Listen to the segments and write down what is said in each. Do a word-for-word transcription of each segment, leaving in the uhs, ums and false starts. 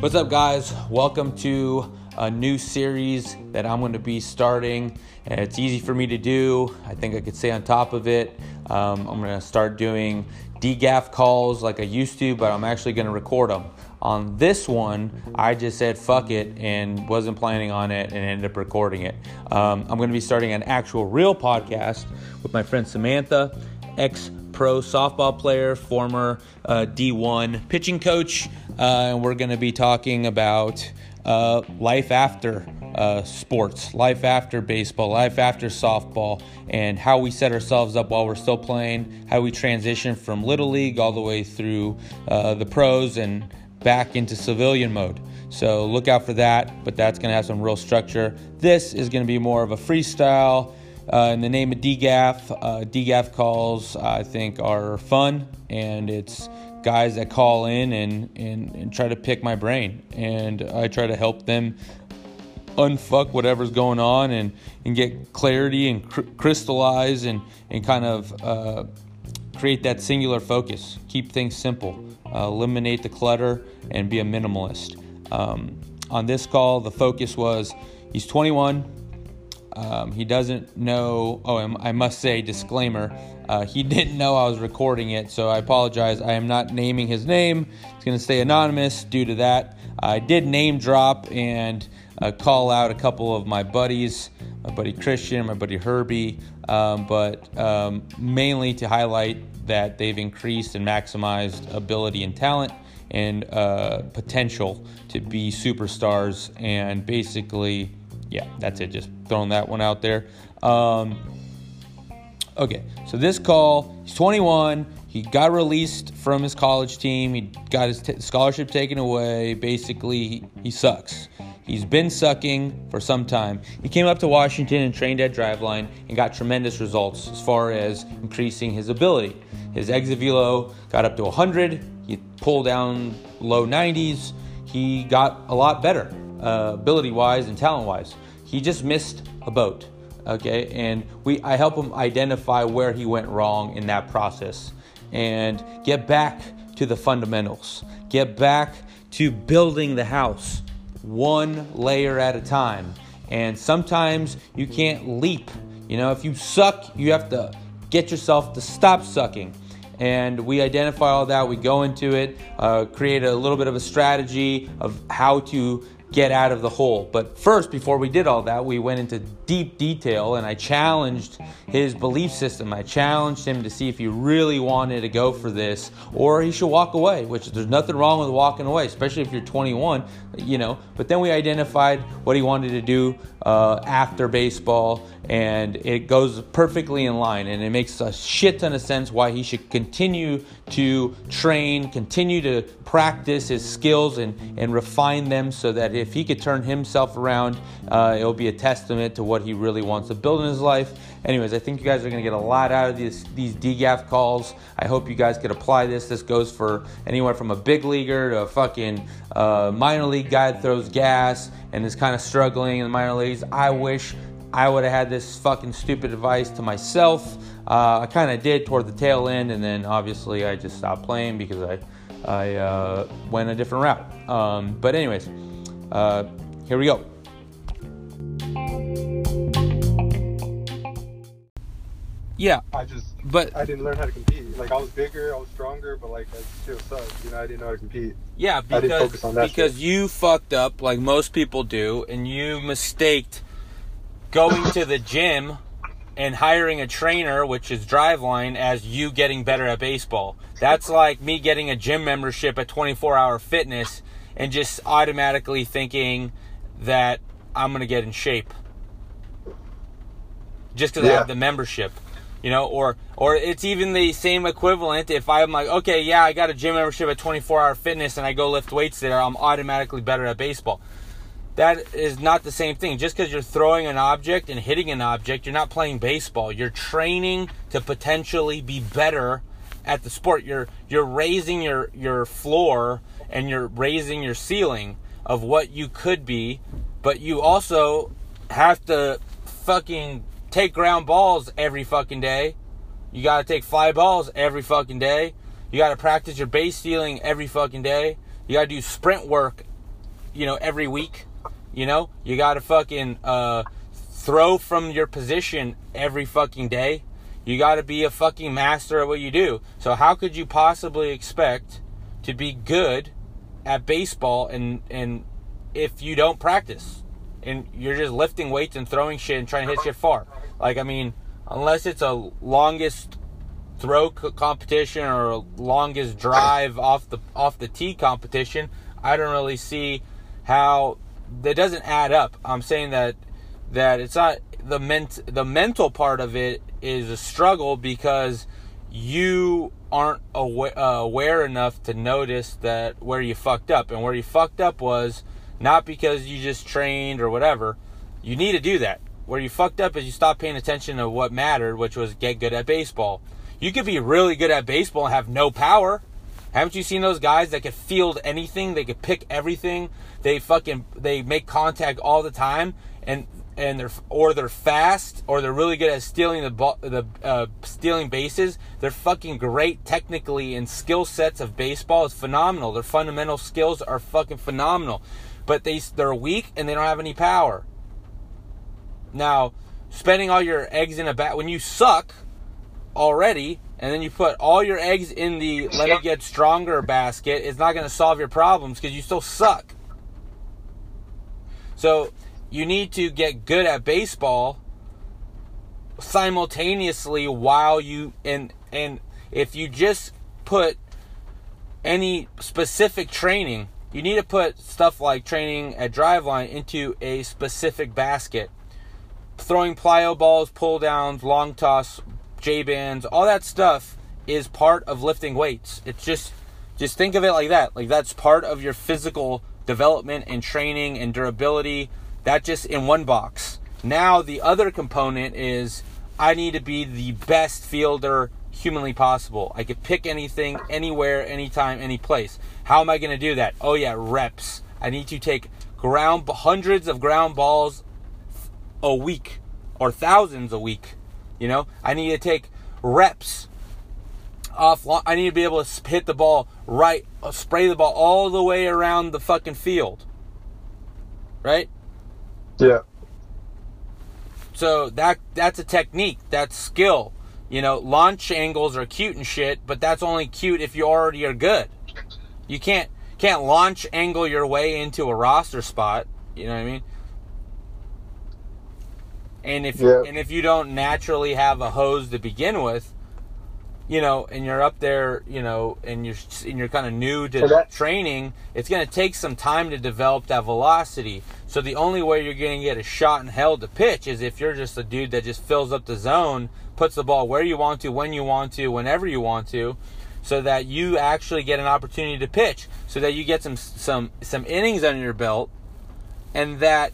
What's up, guys? Welcome to a new series that I'm going to be starting. It's easy for me to do. I think I could stay on top of it. Um, I'm going to start doing D G A F calls like I used to, but I'm actually going to record them. On this one, I just said fuck it and wasn't planning on it and ended up recording it. Um, I'm going to be starting an actual real podcast with my friend Samantha X. Pro softball player, former uh, D one pitching coach, uh, and we're going to be talking about uh, life after uh, sports, life after baseball, life after softball, and how we set ourselves up while we're still playing, how we transition from Little League all the way through uh, the pros and back into civilian mode. So look out for that, but that's going to have some real structure. This is going to be more of a freestyle. Uh, in the name of D G A F, uh, D G A F calls, I think, are fun, and it's guys that call in and, and, and try to pick my brain, and I try to help them unfuck whatever's going on and, and get clarity and cr- crystallize and, and kind of uh, create that singular focus, keep things simple, uh, eliminate the clutter, and be a minimalist. Um, on this call, the focus was he's twenty-one. Um, he doesn't know, oh, I must say, disclaimer, uh, he didn't know I was recording it, so I apologize. I am not naming his name. It's going to stay anonymous due to that. I did name drop and uh, call out a couple of my buddies, my buddy Christian, my buddy Herbie, um, but um, mainly to highlight that they've increased and maximized ability and talent and uh, potential to be superstars and basically... Yeah, that's it. Just throwing that one out there. Um, okay, so this call, he's twenty-one. He got released from his college team. He got his t- scholarship taken away. Basically, he, he sucks. He's been sucking for some time. He came up to Washington and trained at Driveline and got tremendous results as far as increasing his ability. His exit velo got up to one hundred. He pulled down low nineties. He got a lot better. Uh, ability-wise and talent-wise. He just missed a boat, okay? And we I help him identify where he went wrong in that process and get back to the fundamentals, get back to building the house one layer at a time. And sometimes you can't leap. You know, if you suck, you have to get yourself to stop sucking. And we identify all that. We go into it, uh, create a little bit of a strategy of how to get out of the hole. But first, before we did all that, we went into deep detail and I challenged his belief system. I challenged him to see if he really wanted to go for this or he should walk away, which there's nothing wrong with walking away, especially if you're twenty-one, you know. But then we identified what he wanted to do uh, after baseball, and it goes perfectly in line, and it makes a shit ton of sense why he should continue to train, continue to practice his skills and, and refine them so that if he could turn himself around, uh, it'll be a testament to what he really wants to build in his life. Anyways, I think you guys are going to get a lot out of these, these D G A F calls. I hope you guys could apply this. This goes for anywhere from a big leaguer to a fucking uh, minor league guy that throws gas and is kind of struggling in the minor leagues. I wish I would have had this fucking stupid advice to myself. Uh, I kind of did toward the tail end, and then obviously I just stopped playing because I I uh, went a different route. Um, but anyways, uh, here we go. Yeah. I just, but I didn't learn how to compete. Like, I was bigger, I was stronger, but like I still sucked. You know, I didn't know how to compete. Yeah, because I didn't focus on that because shit. You fucked up like most people do, and you mistaked going to the gym and hiring a trainer, which is Driveline, as you getting better at baseball. That's like me getting a gym membership at twenty-four hour Fitness and just automatically thinking that I'm going to get in shape just because yeah. I have the membership. You know, or or it's even the same equivalent if I'm like, okay, yeah, I got a gym membership at twenty-four hour Fitness and I go lift weights there, I'm automatically better at baseball. That is not the same thing. Just because you're throwing an object and hitting an object, you're not playing baseball. You're training to potentially be better at the sport. You're you're raising your, your floor and you're raising your ceiling of what you could be, but you also have to fucking... take ground balls every fucking day. You gotta take fly balls every fucking day. You got to practice your base stealing every fucking day. You got to do sprint work, you know, every week. You know, you got to fucking uh, throw from your position every fucking day. You got to be a fucking master at what you do. So how could you possibly expect to be good at baseball and and if you don't practice? And you're just lifting weights and throwing shit and trying to hit shit far. Like, I mean, unless it's a longest throw competition or a longest drive off the off the tee competition, I don't really see how that doesn't add up. I'm saying that that it's not the ment the mental part of it is a struggle because you aren't aware, uh, aware enough to notice that where you fucked up, and where you fucked up was not because you just trained or whatever. You need to do that. Where you fucked up is you stopped paying attention to what mattered, which was get good at baseball. You could be really good at baseball and have no power. Haven't you seen those guys that could field anything? They could pick everything. They fucking they make contact all the time, and and they're or they're fast, or they're really good at stealing the ball, the uh, stealing bases. They're fucking great technically, and skill sets of baseball is phenomenal. Their fundamental skills are fucking phenomenal. But they, they're weak and they don't have any power. Now, spending all your eggs in a bat... When you suck already, and then you put all your eggs in the let me get stronger basket, it's not going to solve your problems because you still suck. So, you need to get good at baseball simultaneously while you... And, and if you just put any specific training... You need to put stuff like training at Driveline into a specific basket. Throwing plyo balls, pull downs, long toss, J-bands, all that stuff is part of lifting weights. It's just, just think of it like that. Like that's part of your physical development and training and durability. That just in one box. Now the other component is I need to be the best fielder humanly possible. I could pick anything, anywhere, anytime, any place. How am I going to do that? Oh yeah, reps. I need to take ground hundreds of ground balls a week or thousands a week. You know, I need to take reps off. I need to be able to hit the ball right, spray the ball all the way around the fucking field. Right? Yeah. So that that's a technique. That's skill. You know, launch angles are cute and shit, but that's only cute if you already are good. You can't can't launch angle your way into a roster spot. You know what I mean? And if yeah. and if you don't naturally have a hose to begin with, you know, and you're up there, you know, and you're and you're kind of new to that training, it's going to take some time to develop that velocity. So the only way you're going to get a shot in hell to pitch is if you're just a dude that just fills up the zone, puts the ball where you want to, when you want to, whenever you want to, so that you actually get an opportunity to pitch, so that you get some some some innings under your belt, and that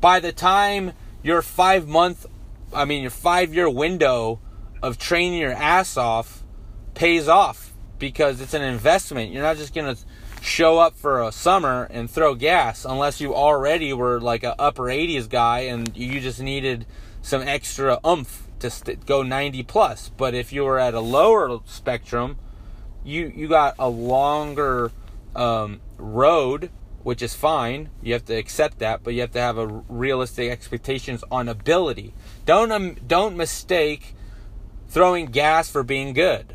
by the time your five month, I mean your five year window of training your ass off pays off because it's an investment. You're not just gonna show up for a summer and throw gas unless you already were like an upper eighties guy and you just needed some extra oomph to st- go ninety plus. But if you were at a lower spectrum, you you got a longer um, road, which is fine. You have to accept that, but you have to have a realistic expectations on ability. Don't um, don't mistake throwing gas for being good.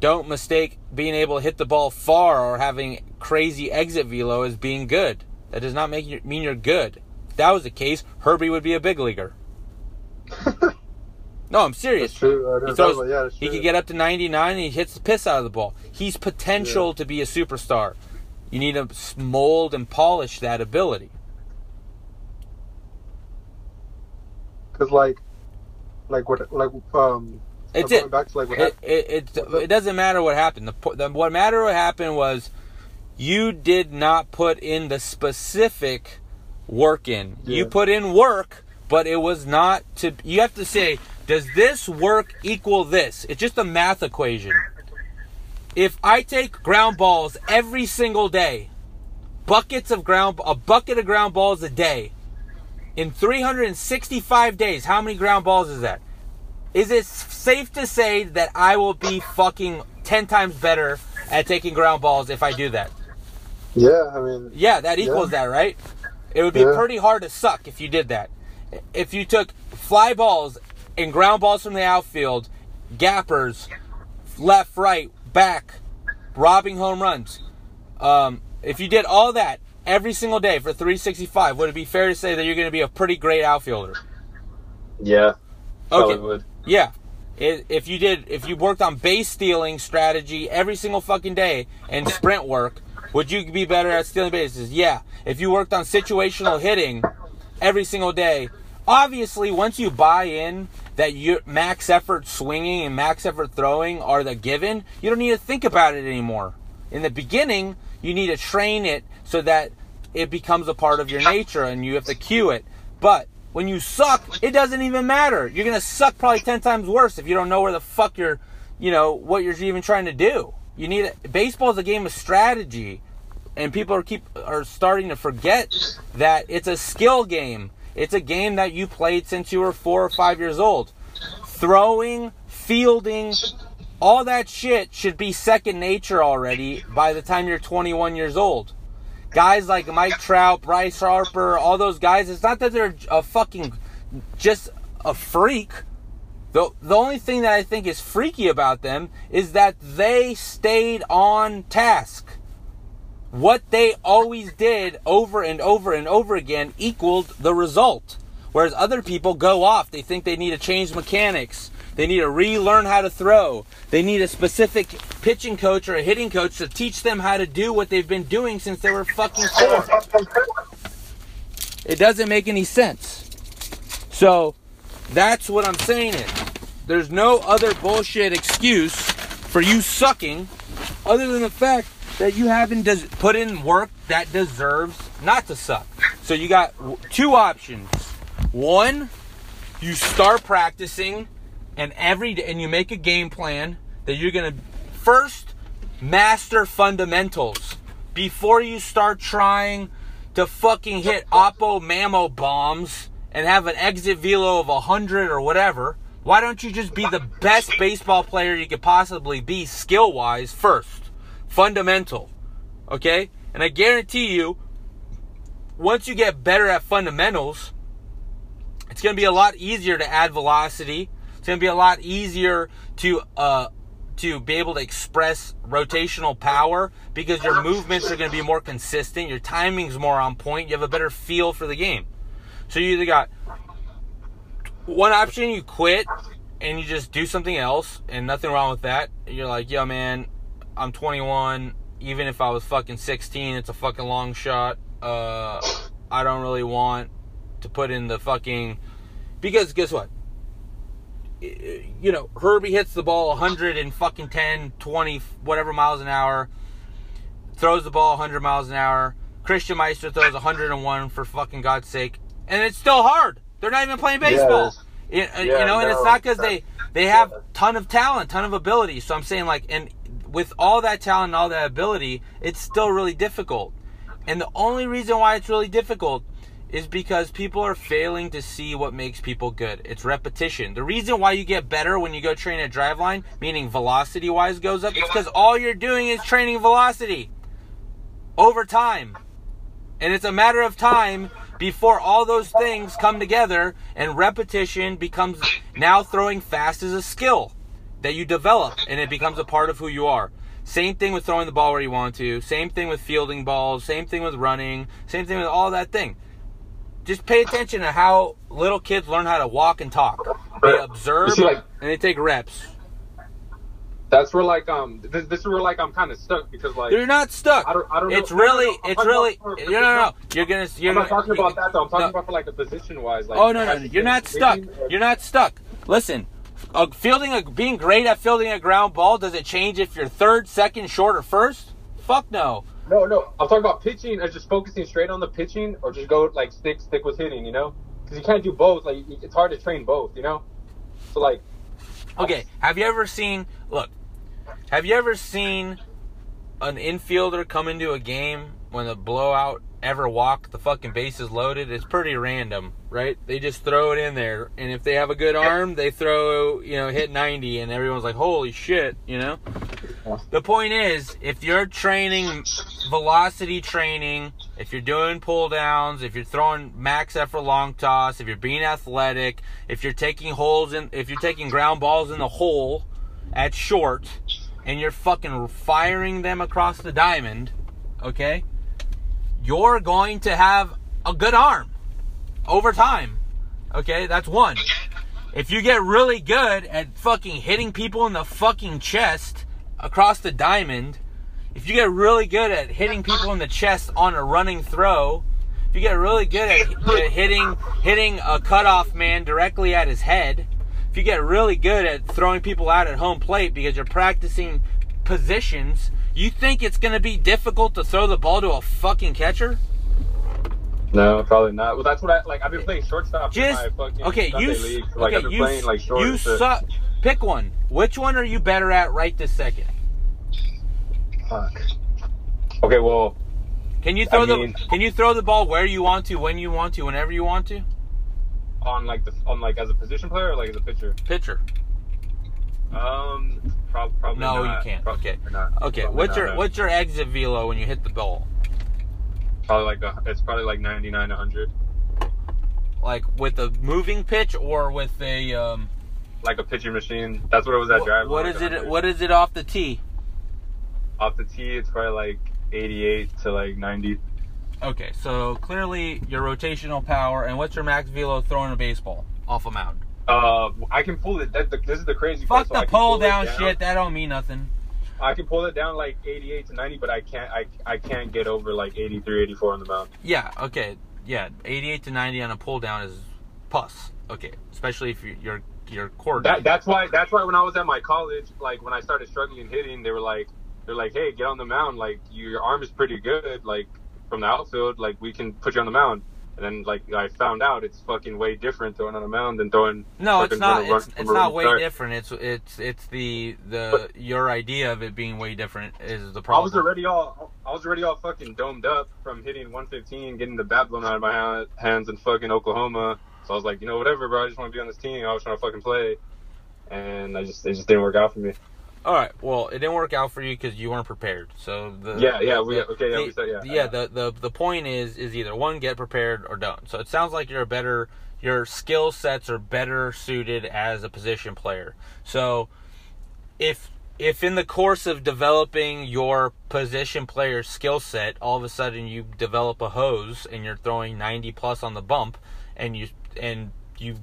Don't mistake being able to hit the ball far or having crazy exit velo as being good. That does not make you, mean you're good. If that was the case, Herbie would be a big leaguer. No, I'm serious. That's true. He, throws, yeah, that's true. He could get up to ninety-nine and he hits the piss out of the ball. He's potential yeah. to be a superstar. You need to mold and polish that ability. Because, like, Like what? Like um. It's it. Back to like what it, it, it, it doesn't matter what happened. The, the what matter what happened was, you did not put in the specific work in. Yeah. You put in work, but it was not to. You have to say, does this work equal this? It's just a math equation. If I take ground balls every single day, buckets of ground, a bucket of ground balls a day. In three hundred sixty-five days, how many ground balls is that? Is it safe to say that I will be fucking ten times better at taking ground balls if I do that. Yeah, I mean. Yeah, that equals yeah. that, right? It would be yeah. pretty hard to suck if you did that. If you took fly balls and ground balls from the outfield, gappers, left, right, back, robbing home runs. Um, if you did all that every single day for three sixty-five, would it be fair to say that you're going to be a pretty great outfielder? Yeah, probably okay. would. Yeah. If you did, if you worked on base stealing strategy every single fucking day and sprint work, would you be better at stealing bases? Yeah. If you worked on situational hitting every single day, obviously once you buy in that your max effort swinging and max effort throwing are the given, you don't need to think about it anymore. In the beginning, you need to train it so that it becomes a part of your nature and you have to cue it. But when you suck, it doesn't even matter. You're going to suck probably ten times worse if you don't know where the fuck you're, you know, what you're even trying to do. You need a, baseball is a game of strategy, and people are keep are starting to forget that it's a skill game. It's a game that you played since you were four or five years old. Throwing, fielding, all that shit should be second nature already by the time you're twenty-one years old. Guys like Mike Trout, Bryce Harper, all those guys, it's not that they're a fucking, just a freak. The, the only thing that I think is freaky about them is that they stayed on task. What they always did over and over and over again equaled the result. Whereas other people go off. They think they need to change mechanics. They need to relearn how to throw. They need a specific pitching coach or a hitting coach to teach them how to do what they've been doing since they were fucking four. It doesn't make any sense. So, that's what I'm saying is, there's no other bullshit excuse for you sucking other than the fact that you haven't des- put in work that deserves not to suck. So you got w- two options. One, you start practicing. And every day, and you make a game plan that you're going to first master fundamentals before you start trying to fucking hit oppo mammo bombs and have an exit velo of one hundred or whatever. Why don't you just be the best baseball player you could possibly be skill-wise first? Fundamental. Okay? And I guarantee you, once you get better at fundamentals, it's going to be a lot easier to add velocity. It's going to be a lot easier to uh, to be able to express rotational power because your movements are going to be more consistent. Your timing's more on point. You have a better feel for the game. So you either got one option, you quit and you just do something else, and nothing wrong with that. You're like, yo, man, I'm twenty-one. Even if I was fucking sixteen, it's a fucking long shot. Uh, I don't really want to put in the fucking... Because guess what? You know, Herbie hits the ball one hundred ten, twenty, whatever miles an hour. Throws the ball one hundred miles an hour. Christian Meister throws one hundred one for fucking God's sake. And it's still hard. They're not even playing baseball. Yes. It, yeah, you know, no, and it's not because they, they have yeah. ton of talent, ton of ability. So I'm saying, like, and with all that talent and all that ability, it's still really difficult. And the only reason why it's really difficult is because people are failing to see what makes people good. It's repetition. The reason why you get better when you go train at Driveline, meaning velocity-wise goes up, is because all you're doing is training velocity over time. And it's a matter of time before all those things come together and repetition becomes, now throwing fast is a skill that you develop and it becomes a part of who you are. Same thing with throwing the ball where you want to. Same thing with fielding balls. Same thing with running. Same thing with all that thing. Just pay attention to how little kids learn how to walk and talk. They observe, see, like, and they take reps. That's where, like, um, this, this is where, like, I'm kind of stuck because, like, you're not stuck. I don't, I don't it's know, really, I'm it's really, no, no, no. You're gonna. You're I'm not talking about that though. I'm talking no. about for, like, the position-wise. Like, oh no, no, no. You're not stuck. Or... You're not stuck. Listen, uh, fielding, a, being great at fielding a ground ball, does it change if you're third, second, short, or first? Fuck no. No, no. I'm talking about pitching or just focusing straight on the pitching or just go, like, stick, stick with hitting, you know? Because you can't do both. Like, it's hard to train both, you know? So, like... Okay, just... have you ever seen... Look, have you ever seen an infielder come into a game when the blowout ever walk, the fucking base is loaded? It's pretty random, right? They just throw it in there. And if they have a good arm, they throw, you know, hit ninety, and everyone's like, holy shit, you know? The point is, if you're training velocity training, if you're doing pull downs, if you're throwing max effort long toss, if you're being athletic, if you're taking holes in, if you're taking ground balls in the hole at short, and you're fucking firing them across the diamond, okay, you're going to have a good arm over time. Okay, that's one. If you get really good at fucking hitting people in the fucking chest across the diamond, if you get really good at hitting people in the chest on a running throw, if you get really good at hitting hitting a cutoff man directly at his head, if you get really good at throwing people out at home plate because you're practicing positions, you think it's going to be difficult to throw the ball to a fucking catcher? No, probably not. Well, that's what I like. I've been playing shortstop Just, in my fucking okay, Sunday you, league. So, like, okay, I've been you, playing like short. You so. suck. Pick one. Which one are you better at right this second? Fuck. Okay, well. Can you throw I the mean, Can you throw the ball where you want to, when you want to, whenever you want to? On like the on like as a position player, or like as a pitcher. Pitcher. Um, prob- probably. No, not. you can't. Pro- okay. Not. Okay. Probably what's not, your no. What's your exit velo when you hit the ball? Probably like a, it's probably like ninety-nine, one hundred. Like with a moving pitch or with a um, like a pitching machine. That's what it was at Driveline. What is it? What is it off the tee? Off the tee, it's probably like eighty-eight to like ninety. Okay, so clearly your rotational power, and what's your max velo throwing a baseball off a mound? Uh, I can pull it. That, this is the crazy part. Fuck the pull down shit. That don't mean nothing. I can pull it down like eighty-eight to ninety, but I can't I, I can't get over like eighty-three, eighty-four on the mound. Yeah, okay. Yeah, eighty-eight to ninety on a pull down is pus. Okay, especially if you're you're core. That, that's why that's why when I was at my college, like when I started struggling hitting, they were like they're like, "Hey, get on the mound. Like your arm is pretty good, like from the outfield, like we can put you on the mound." And then like I found out it's fucking way different throwing on a mound than throwing. No, it's not. It's, it's not way start. different. It's it's it's the the but, your idea of it being way different is the problem. I was already all I was already all fucking domed up from hitting one fifteen, getting the bat blown out of my hands in fucking Oklahoma. So I was like, you know, whatever, bro. I just want to be on this team. I was trying to fucking play, and I just it just didn't work out for me. All right. Well, it didn't work out for you because you weren't prepared. So the yeah, yeah, we okay, yeah, the, we said, yeah. Yeah, the, the the point is is either one, get prepared, or don't. So it sounds like you're a better your skill sets are better suited as a position player. So if if in the course of developing your position player skill set, all of a sudden you develop a hose and you're throwing ninety plus on the bump, and you and you.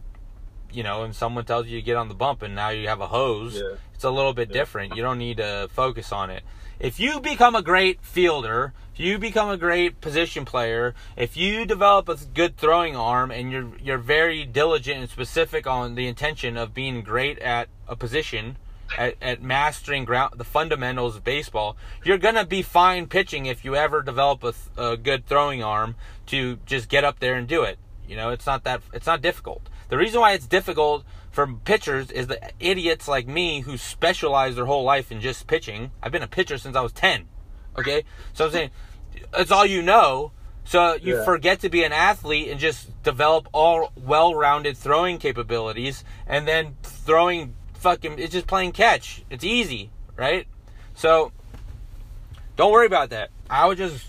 You know, and someone tells you to get on the bump and now you have a hose, yeah. It's a little bit yeah. different. You don't need to focus on it. If you become a great fielder, if you become a great position player, if you develop a good throwing arm and you're you're very diligent and specific on the intention of being great at a position, at, at mastering ground the fundamentals of baseball, you're going to be fine pitching if you ever develop a, a good throwing arm to just get up there and do it. You know, it's not that it's not difficult. The reason why it's difficult for pitchers is the idiots like me who specialize their whole life in just pitching. I've been a pitcher since I was ten, okay? So I'm saying it's all you know, so you yeah. forget to be an athlete and just develop all well-rounded throwing capabilities, and then throwing fucking – it's just playing catch. It's easy, right? So don't worry about that. I would just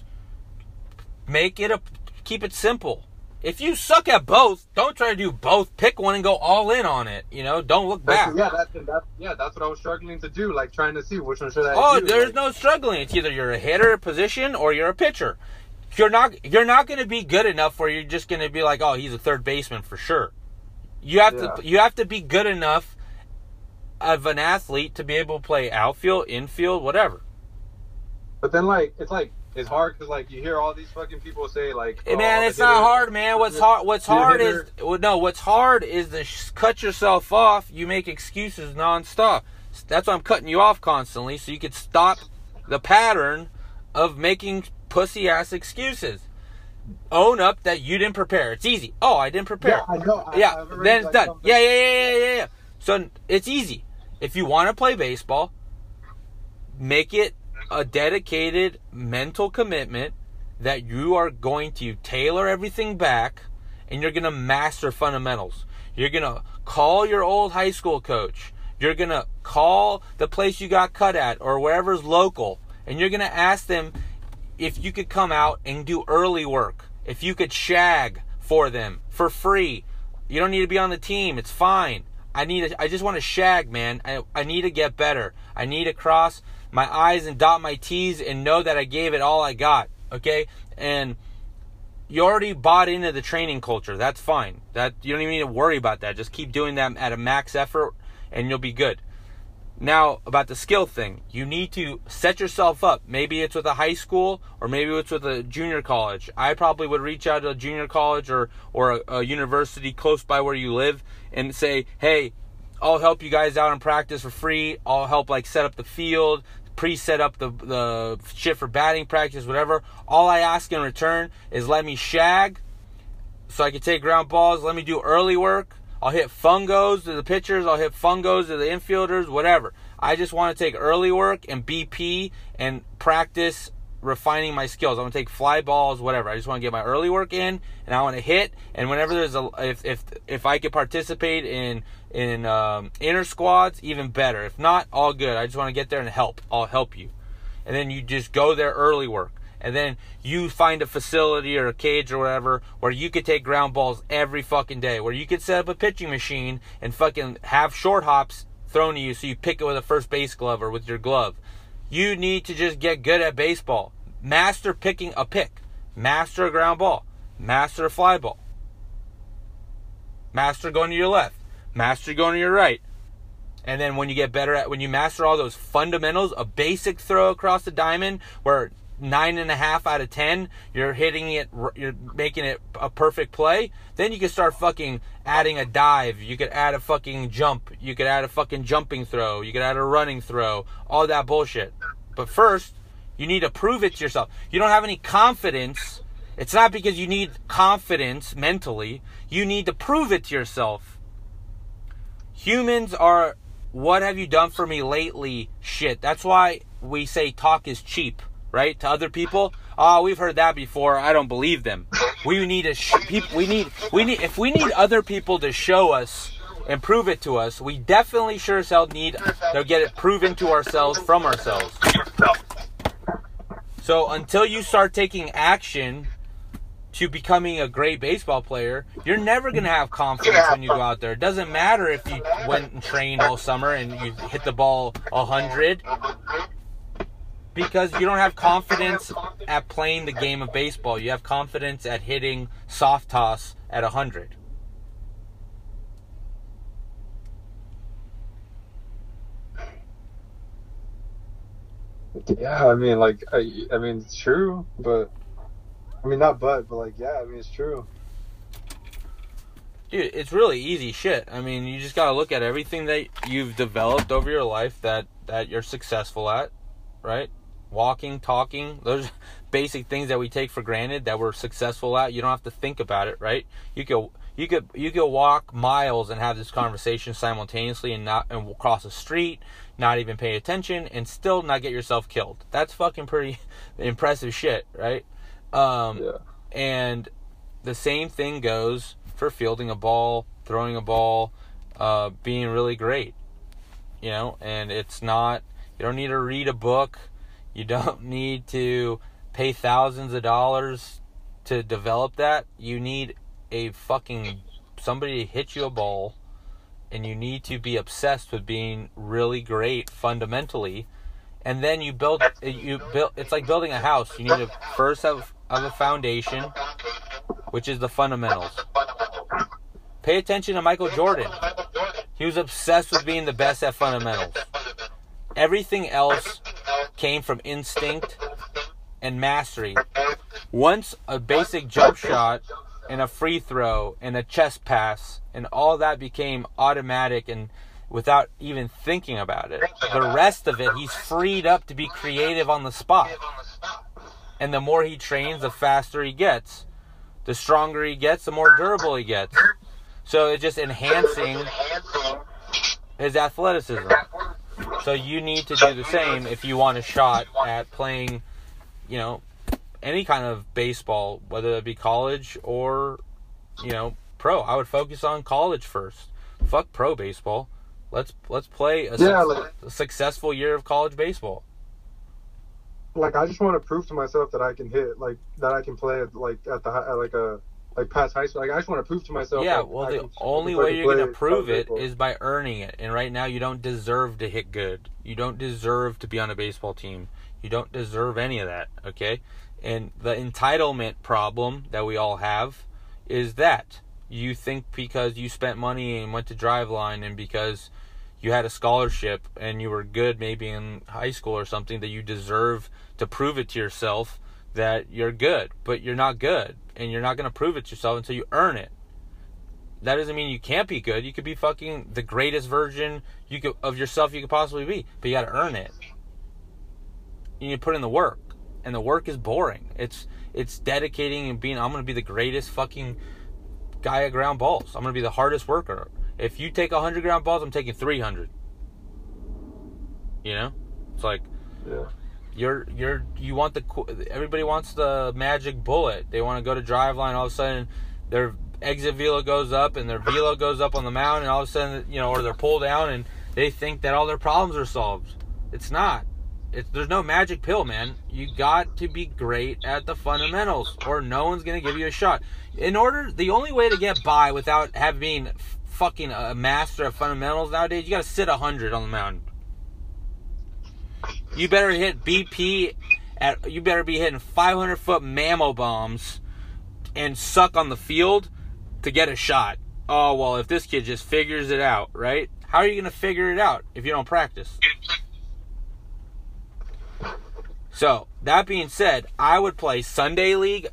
make it a – keep it simple. If you suck at both, don't try to do both. Pick one and go all in on it. You know, don't look back. Yeah, that's, that's, yeah, that's what I was struggling to do, like trying to see which one should I oh, do. Oh, there's like, no struggling. It's either you're a hitter, a position, or you're a pitcher. You're not you're not going to be good enough where you're just going to be like, oh, he's a third baseman for sure. You have yeah. to you have to be good enough of an athlete to be able to play outfield, infield, whatever. But then, like, it's like. It's hard because, like, you hear all these fucking people say, like... Hey, man, oh, it's not hard, man. What's hard What's hard is... Well, no, what's hard is to sh- cut yourself off. You make excuses nonstop. That's why I'm cutting you off constantly, so you could stop the pattern of making pussy-ass excuses. Own up that you didn't prepare. It's easy. Oh, I didn't prepare. Yeah, I know. I, yeah, I've then it's done. Something. Yeah, yeah, yeah, yeah, yeah, yeah. So it's easy. If you want to play baseball, make it... a dedicated mental commitment that you are going to tailor everything back and you're going to master fundamentals. You're going to call your old high school coach. You're going to call the place you got cut at or wherever's local, and you're going to ask them if you could come out and do early work, if you could shag for them for free. You don't need to be on the team. It's fine. I need. A, I just want to shag, man. I, I need to get better. I need to cross my I's and dot my T's and know that I gave it all I got, okay? And you already bought into the training culture. That's fine. That you don't even need to worry about that. Just keep doing that at a max effort, and you'll be good. Now, about the skill thing, you need to set yourself up. Maybe it's with a high school or maybe it's with a junior college. I probably would reach out to a junior college or, or a, a university close by where you live and say, hey, I'll help you guys out in practice for free. I'll help like set up the field, pre-set up the, the shit for batting practice, whatever. All I ask in return is let me shag so I can take ground balls. Let me do early work. I'll hit fungos to the pitchers. I'll hit fungos to the infielders, whatever. I just want to take early work and B P and practice refining my skills. I'm going to take fly balls, whatever. I just want to get my early work in, and I want to hit. And whenever there's a – if if if I could participate in in um, inner squads, even better. If not, all good. I just want to get there and help. I'll help you. And then you just go there early work. And then you find a facility or a cage or whatever where you could take ground balls every fucking day, where you could set up a pitching machine and fucking have short hops thrown to you so you pick it with a first base glove or with your glove. You need to just get good at baseball. Master picking a pick. Master a ground ball. Master a fly ball. Master going to your left. Master going to your right. And then when you get better at, when you master all those fundamentals, a basic throw across the diamond where nine and a half out of ten, you're hitting it, you're making it a perfect play, then you can start fucking adding a dive. You could add a fucking jump. You could add a fucking jumping throw. You could add a running throw. All that bullshit. But first, you need to prove it to yourself. You don't have any confidence. It's not because you need confidence mentally. You need to prove it to yourself. Humans are, what have you done for me lately shit. That's why we say talk is cheap. Right? To other people, oh, we've heard that before. I don't believe them. We need to. Sh- we need. We need. If we need other people to show us and prove it to us, we definitely sure as hell need to get it proven to ourselves from ourselves. So until you start taking action to becoming a great baseball player, you're never gonna have confidence when you go out there. It doesn't matter if you went and trained all summer and you hit the ball a hundred. Because you don't have confidence at playing the game of baseball. You have confidence at hitting soft toss at one hundred. Yeah, I mean, like, I, I mean, it's true, but... I mean, not but, but, like, yeah, I mean, it's true. Dude, it's really easy shit. I mean, you just gotta look at everything that you've developed over your life that, that you're successful at, right? Walking, talking, those basic things that we take for granted that we're successful at. You don't have to think about it, right? You could you could you could walk miles and have this conversation simultaneously and not and cross a street, not even pay attention, and still not get yourself killed. That's fucking pretty impressive shit, right? Um, yeah. And the same thing goes for fielding a ball, throwing a ball, uh, being really great, you know. And it's not. You don't need to read a book. You don't need to pay thousands of dollars to develop that. You need a fucking somebody to hit you a ball, and you need to be obsessed with being really great fundamentally. And then you build you build it's like building a house. You need to first have, have a foundation, which is the fundamentals. Pay attention to Michael Jordan. He was obsessed with being the best at fundamentals. Everything else came from instinct and mastery. Once a basic jump shot and a free throw and a chest pass and all that became automatic and without even thinking about it, the rest of it, he's freed up to be creative on the spot. And the more he trains, the faster he gets. The stronger he gets, the more durable he gets. So it's just enhancing his athleticism. So you need to do the same if you want a shot at playing, you know, any kind of baseball, whether it be college or, you know, pro. I would focus on college first. Fuck pro baseball. Let's let's play a, yeah, su- like, a successful year of college baseball. Like, I just want to prove to myself that I can hit, like that I can play, like at the at like a like past high school. Like, I just want to prove to myself. Yeah, that well, I the can, only way you're gonna prove it baseball. Is by earning it. And right now, you don't deserve to hit good. You don't deserve to be on a baseball team. You don't deserve any of that. Okay, and the entitlement problem that we all have is that. You think because you spent money and went to Driveline and because you had a scholarship and you were good maybe in high school or something that you deserve to prove it to yourself that you're good. But you're not good, and you're not going to prove it to yourself until you earn it. That doesn't mean you can't be good. You could be fucking the greatest version you could, of yourself you could possibly be, but you got to earn it. You need to put in the work, and the work is boring. It's it's dedicating and being, I'm going to be the greatest fucking guy at ground balls. I'm going to be the hardest worker. If you take one hundred ground balls, I'm taking three hundred. You know? It's like, yeah. you're, you're, you want the, everybody wants the magic bullet. They want to go to Driveline. All of a sudden, their exit velo goes up and their velo goes up on the mound, and all of a sudden, you know, or they're pulled down and they think that all their problems are solved. It's not. It's, there's no magic pill, man. You got to be great at the fundamentals, or no one's gonna give you a shot. In order, the only way to get by without having fucking a master of fundamentals nowadays, you gotta sit a hundred on the mound. You better hit B P at. You better be hitting five hundred foot mammo bombs and suck on the field to get a shot. Oh well, if this kid just figures it out, right? How are you gonna figure it out if you don't practice? So, that being said, I would play Sunday League.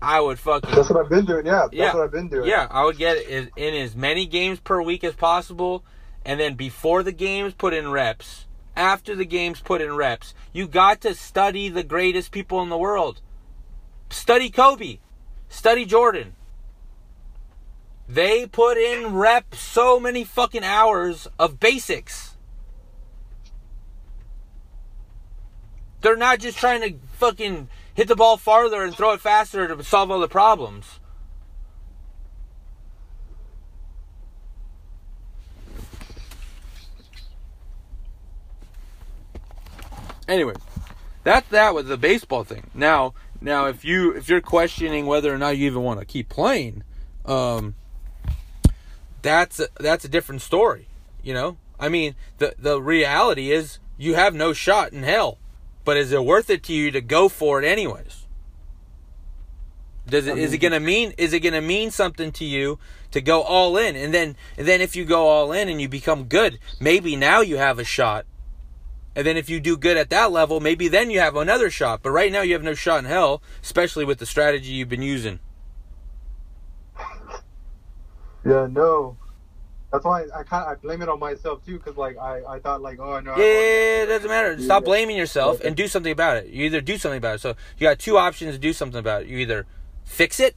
I would fucking... That's what I've been doing, yeah. That's yeah, what I've been doing. Yeah, I would get in as many games per week as possible. And then before the games, put in reps. After the games, put in reps. You got to study the greatest people in the world. Study Kobe. Study Jordan. They put in reps so many fucking hours of basics. They're not just trying to fucking hit the ball farther and throw it faster to solve all the problems. Anyway, that's that with the baseball thing. Now, now if you if you're questioning whether or not you even want to keep playing, um, that's a, that's a different story. You know, I mean, the the reality is you have no shot in hell. But is it worth it to you to go for it anyways? Does it I mean, is it gonna mean is it gonna mean something to you to go all in? And then and then if you go all in and you become good, maybe now you have a shot. And then if you do good at that level, maybe then you have another shot. But right now you have no shot in hell, especially with the strategy you've been using. Yeah, no. That's why I, I kind of, I blame it on myself too, because like I, I thought like oh no. Yeah, yeah, it doesn't matter. Stop blaming yourself and do something about it. You either do something about it. So you got two options to do something about it. You either fix it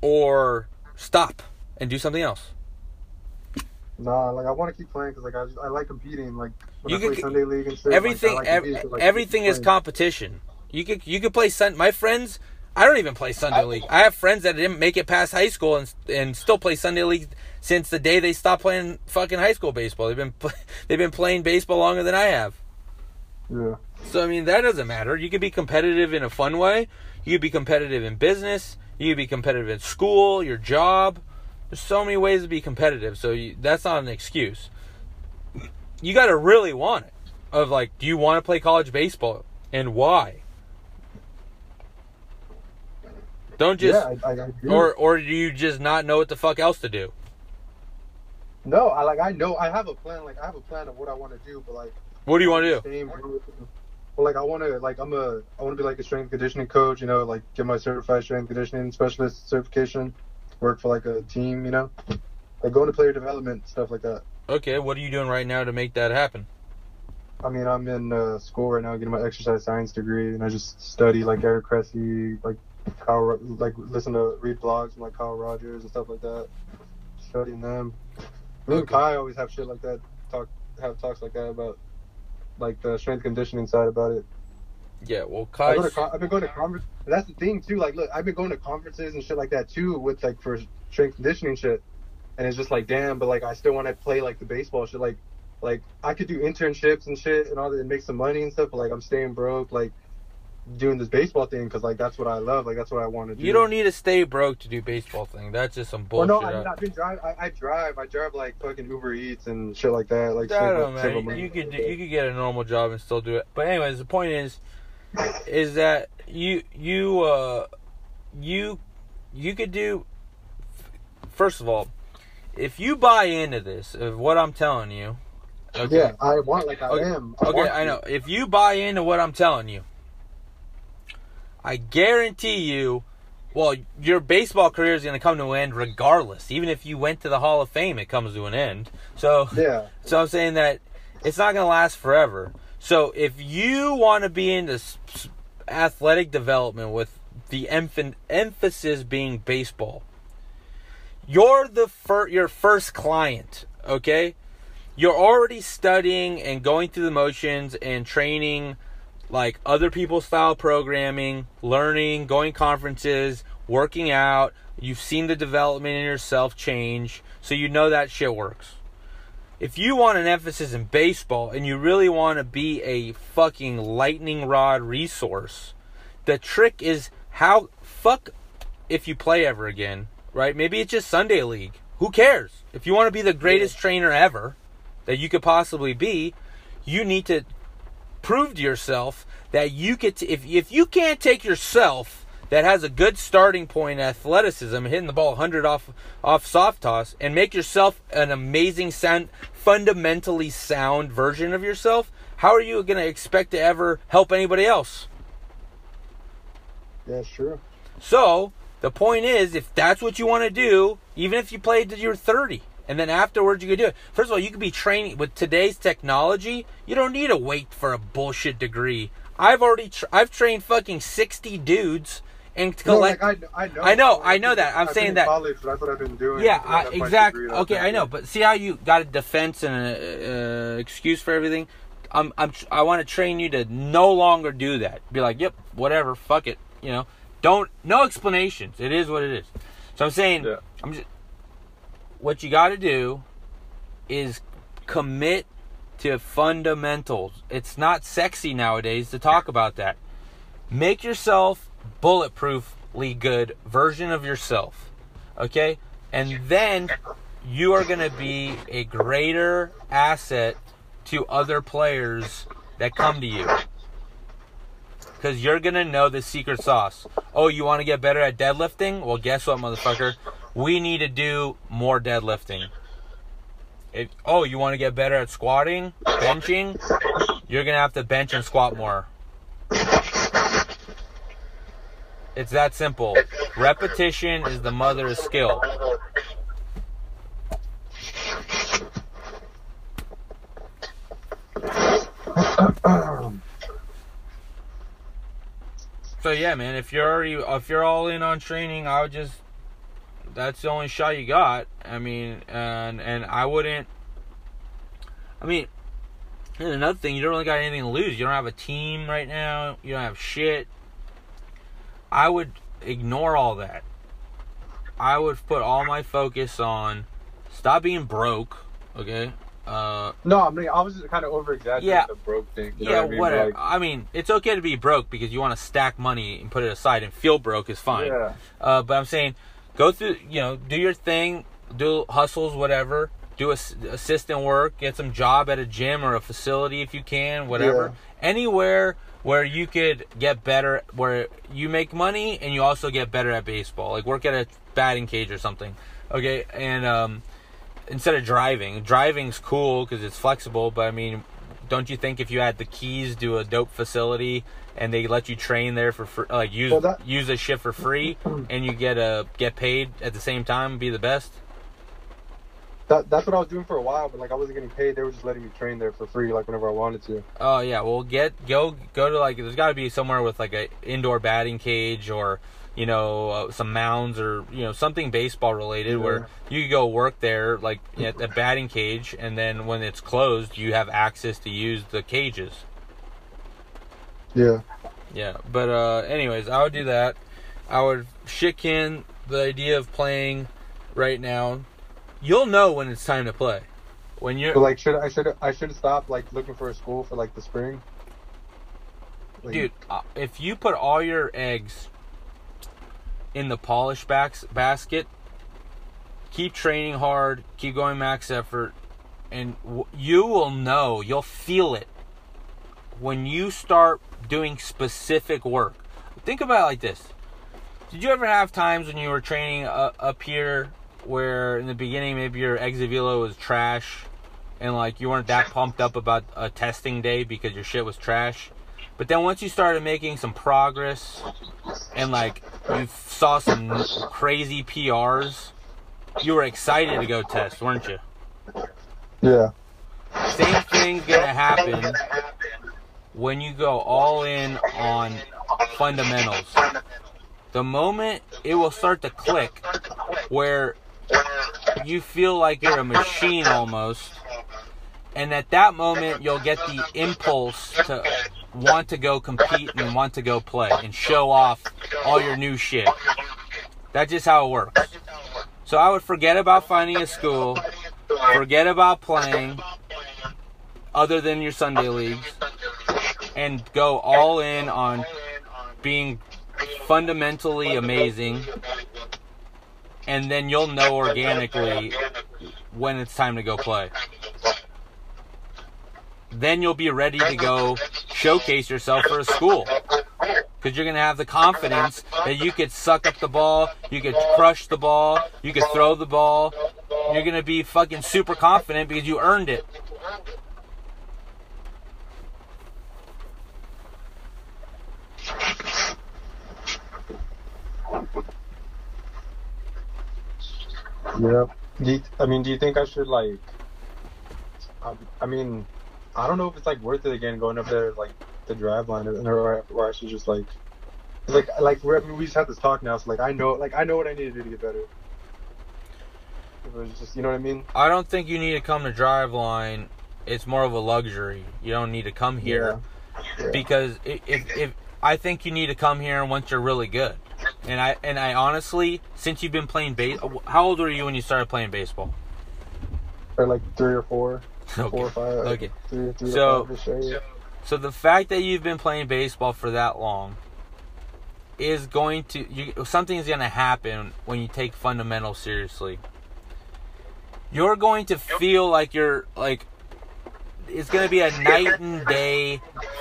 or stop and do something else. Nah, like I want to keep playing because like I, just, I like competing. Like when you I can, play Sunday League and shit. Everything, like, like every, so, like, everything is competition. You could you could play Sun. My friends. I don't even play Sunday League. I have friends that didn't make it past high school and and still play Sunday League since the day they stopped playing fucking high school baseball. They've been play, they've been playing baseball longer than I have. Yeah. So I mean that doesn't matter. You could be competitive in a fun way. You could be competitive in business. You could be competitive in school, your job. There's so many ways to be competitive. So you, that's not an excuse. You got to really want it. Of like, do you want to play college baseball and why? Don't just, yeah, I, I do. or or do you just not know what the fuck else to do? No, I like I know I have a plan. Like I have a plan of what I want to do, but like, what do you want to do? Same, well, like I want to like I'm a I want to be like a strength conditioning coach, you know, like get my certified strength conditioning specialist certification, work for like a team, you know, like going to player development stuff like that. Okay, what are you doing right now to make that happen? I mean, I'm in uh, school right now, getting my exercise science degree, and I just study like Eric Cressy, like. Kyle, like listen to read blogs from like Kyle Rogers and stuff like that, studying them. Me and Kyle always have shit like that, talk have talks like that about like the strength conditioning side about it. Yeah, well, Kyle, I've, I've been going to conferences. That's the thing too. Like, look, I've been going to conferences and shit like that too with like for strength conditioning shit. And it's just like, damn, but like, I still want to play like the baseball shit. Like, like I could do internships and shit and all that and make some money and stuff, but like, I'm staying broke, like doing this baseball thing. Cause like, that's what I love. Like, that's what I want to do. You don't need to stay broke to do baseball thing. That's just some bullshit. Well, no, I mean, I've been drive, I, I drive, I drive like fucking Uber Eats and shit like that. Like, I don't know, man. You could do, you could get a normal job and still do it. But anyways, the point is, is that you, you, uh, you, you could do, first of all, if you buy into this, of what I'm telling you, okay, yeah, I want like I okay, am. I okay, I know. To. If you buy into what I'm telling you, I guarantee you, well, your baseball career is going to come to an end regardless. Even if you went to the Hall of Fame, it comes to an end. So, yeah. So I'm saying that it's not going to last forever. So if you want to be into athletic development with the emph- emphasis being baseball, You're the fir- your first client, okay? You're already studying and going through the motions and training, like other people's style programming, learning, going conferences, working out. You've seen the development in yourself change, so you know that shit works. If you want an emphasis in baseball and you really want to be a fucking lightning rod resource, the trick is how fuck if you play ever again. Right? Maybe it's just Sunday league. Who cares? If you want to be the greatest yeah. trainer ever that you could possibly be, you need to prove to yourself that you get to, if if you can't take yourself that has a good starting point in athleticism, hitting the ball one hundred off off soft toss, and make yourself an amazing sound, fundamentally sound version of yourself, how are you going to expect to ever help anybody else? Yeah, sure. So, the point is, if that's what you want to do, even if you play until you're thirty, and then afterwards you could do it. First of all, you could be training with today's technology. You don't need to wait for a bullshit degree. I've already, tra- I've trained fucking sixty dudes and collect. No, like, I, I know, I know, I know that. I'm I've saying been that. College, so that's what I've been doing. Yeah, I, exactly. Okay, I know, but see how you got a defense and an uh, excuse for everything. I'm, I'm, I want to train you to no longer do that. Be like, yep, whatever, fuck it, you know. Don't, no explanations. It is what it is. So I'm saying, yeah. I'm just, what you got to do is commit to fundamentals. It's not sexy nowadays to talk about that. Make yourself bulletproofly good version of yourself, okay? And then you are going to be a greater asset to other players that come to you. Because you're going to know the secret sauce. Oh, you want to get better at deadlifting? Well, guess what, motherfucker? We need to do more deadlifting. If, oh, you want to get better at squatting, benching? You're going to have to bench and squat more. It's that simple. Repetition is the mother of skill. So yeah, man, if you're already if you're all in on training, I would just that's the only shot you got. I mean, and and I wouldn't. I mean, and another thing, you don't really got anything to lose. You don't have a team right now. You don't have shit. I would ignore all that. I would put all my focus on stop being broke, okay? Uh, no, I mean, I was just kind of over-exaggerating yeah, the broke thing. You know yeah, what I mean? whatever. Like, I mean, it's okay to be broke because you want to stack money and put it aside and feel broke is fine. Yeah. Uh, but I'm saying go through, you know, do your thing, do hustles, whatever, do ass- assistant work, get some job at a gym or a facility if you can, whatever. Yeah. Anywhere where you could get better, where you make money and you also get better at baseball. Like work at a batting cage or something. Okay, and... um instead of driving. Driving's cool because it's flexible, but I mean, don't you think if you had the keys to a dope facility and they let you train there for free, like use well, that, use a shift for free and you get a get paid at the same time, be the best? That that's what I was doing for a while, but like I wasn't getting paid. They were just letting me train there for free, like whenever I wanted to. Oh yeah, well get go go to like there's got to be somewhere with like an indoor batting cage or. You know, uh, some mounds or, you know, something baseball related yeah. where you could go work there, like at the batting cage, and then when it's closed, you have access to use the cages. Yeah. Yeah. But, uh, anyways, I would do that. I would shit can the idea of playing right now. you'll know when it's time to play. When you're so like, should I should I should stop like looking for a school for like the spring? Like, dude, uh, if you put all your eggs in the polish backs basket, keep training hard, keep going max effort, and w- you will know. You'll feel it when you start doing specific work. Think about it like this. Did you ever have times when you were training uh, up here where in the beginning maybe your exit velo was trash and like you weren't that pumped up about a testing day because your shit was trash? But then once you started making some progress and like you saw some crazy P Rs, you were excited to go test, weren't you? Yeah. Same thing's gonna happen when you go all in on fundamentals. The moment it will start to click where you feel like you're a machine almost, and at that moment you'll get the impulse to want to go compete and want to go play and show off all your new shit. That's just how it works. So I would forget about finding a school, forget about playing other than your Sunday leagues, and go all in on being fundamentally amazing, and then you'll know organically when it's time to go play. Then you'll be ready to go showcase yourself for a school, because you're going to have the confidence that you could suck up the ball, you could crush the ball, you could throw the ball. You're going to be fucking super confident because you earned it. Yeah. Do you, I mean, do you think I should, like, I, I mean, I don't know if it's, like, worth it again going up there, like, the Driveline, or, or I should just, like, like, like we're, I mean, we just had this talk now, so, like, I know, like, I know what I need to do to get better. It was just, you know what I mean? I don't think you need to come to Driveline. It's more of a luxury. You don't need to come here. Yeah. Yeah. Because if, if, if, I think you need to come here once you're really good. And I and I honestly, since you've been playing base, how old were you when you started playing baseball? Or like three or four, okay. four or five. Okay. Three, three so, or five so, so the fact that you've been playing baseball for that long is going to you. Something's going to happen when you take fundamentals seriously. You're going to feel like you're like. It's going to be a night and day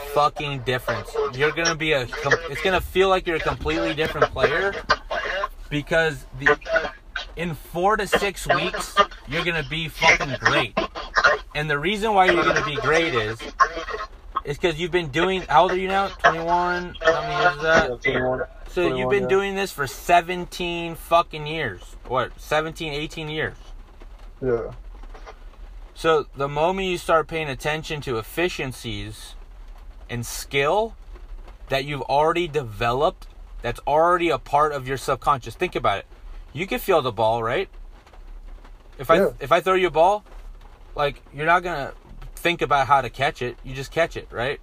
fucking difference. You're going to be a... It's going to feel like you're a completely different player because the in four to six weeks, you're going to be fucking great. And the reason why you're going to be great is is because you've been doing... How old are you now? twenty-one? How many years is that? twenty-one. So you've been doing this for seventeen fucking years. What? seventeen, eighteen years. Yeah. So the moment you start paying attention to efficiencies and skill that you've already developed, that's already a part of your subconscious. Think about it. You can feel the ball, right? If yeah. I if I throw you a ball, like you're not gonna think about how to catch it. You just catch it, right?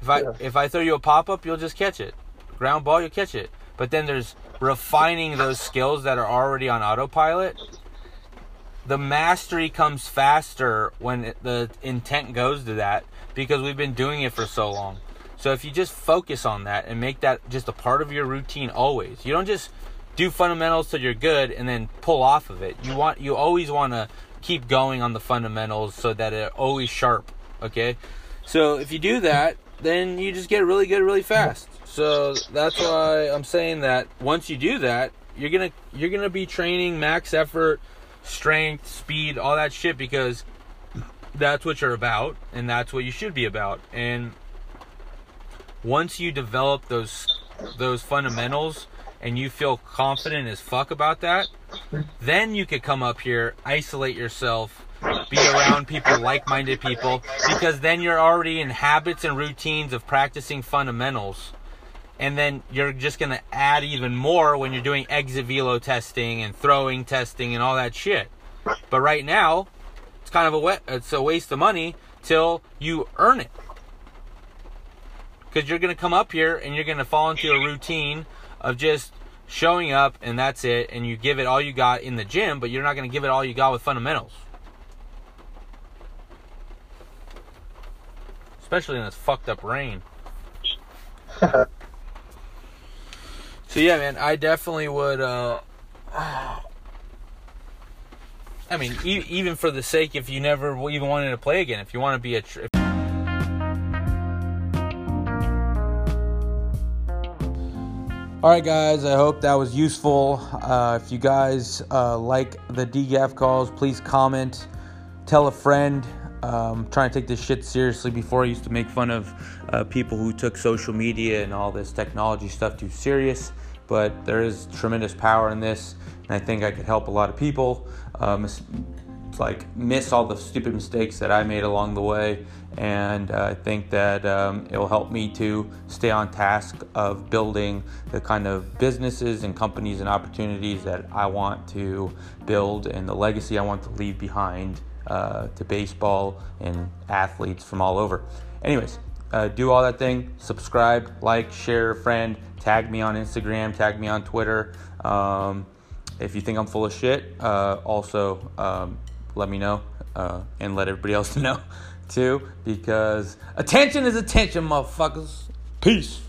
If I yeah. if I throw you a pop up, you'll just catch it. Ground ball, you'll catch it. But then there's refining those skills that are already on autopilot. The mastery comes faster when the intent goes to that because we've been doing it for so long. So if you just focus on that and make that just a part of your routine always. You don't just do fundamentals till you're good and then pull off of it. You want you always want to keep going on the fundamentals so that it's always sharp, okay? So if you do that, then you just get really good really fast. So that's why I'm saying that once you do that, you're going to you're going to be training max effort, strength, speed, all that shit, because that's what you're about and that's what you should be about. And once you develop those those fundamentals and you feel confident as fuck about that, then you could come up here, isolate yourself, be around people, like-minded people, because then you're already in habits and routines of practicing fundamentals. And then you're just going to add even more when you're doing exit velo testing and throwing testing and all that shit. But right now, it's kind of a wet, it's a waste of money till you earn it. Because you're going to come up here and you're going to fall into a routine of just showing up, and that's it, and you give it all you got in the gym, but you're not going to give it all you got with fundamentals. Especially in this fucked up rain. So, yeah, man, I definitely would, uh... I mean, e- even for the sake, if you never even wanted to play again, if you want to be a... Tr- Alright guys, I hope that was useful. Uh, if you guys uh, like the D G A F calls, please comment, tell a friend. Um, I'm trying to take this shit seriously. Before I used to make fun of uh, people who took social media and all this technology stuff too serious, but there is tremendous power in this, and I think I could help a lot of people uh, mis- like miss all the stupid mistakes that I made along the way. And uh, I think that um, it will help me to stay on task of building the kind of businesses and companies and opportunities that I want to build, and the legacy I want to leave behind uh, to baseball and athletes from all over. Anyways, uh, do all that thing. Subscribe, like, share, friend, tag me on Instagram, tag me on Twitter. Um, if you think I'm full of shit, uh, also um, let me know uh, and let everybody else know. Too, because attention is attention, motherfuckers. Peace.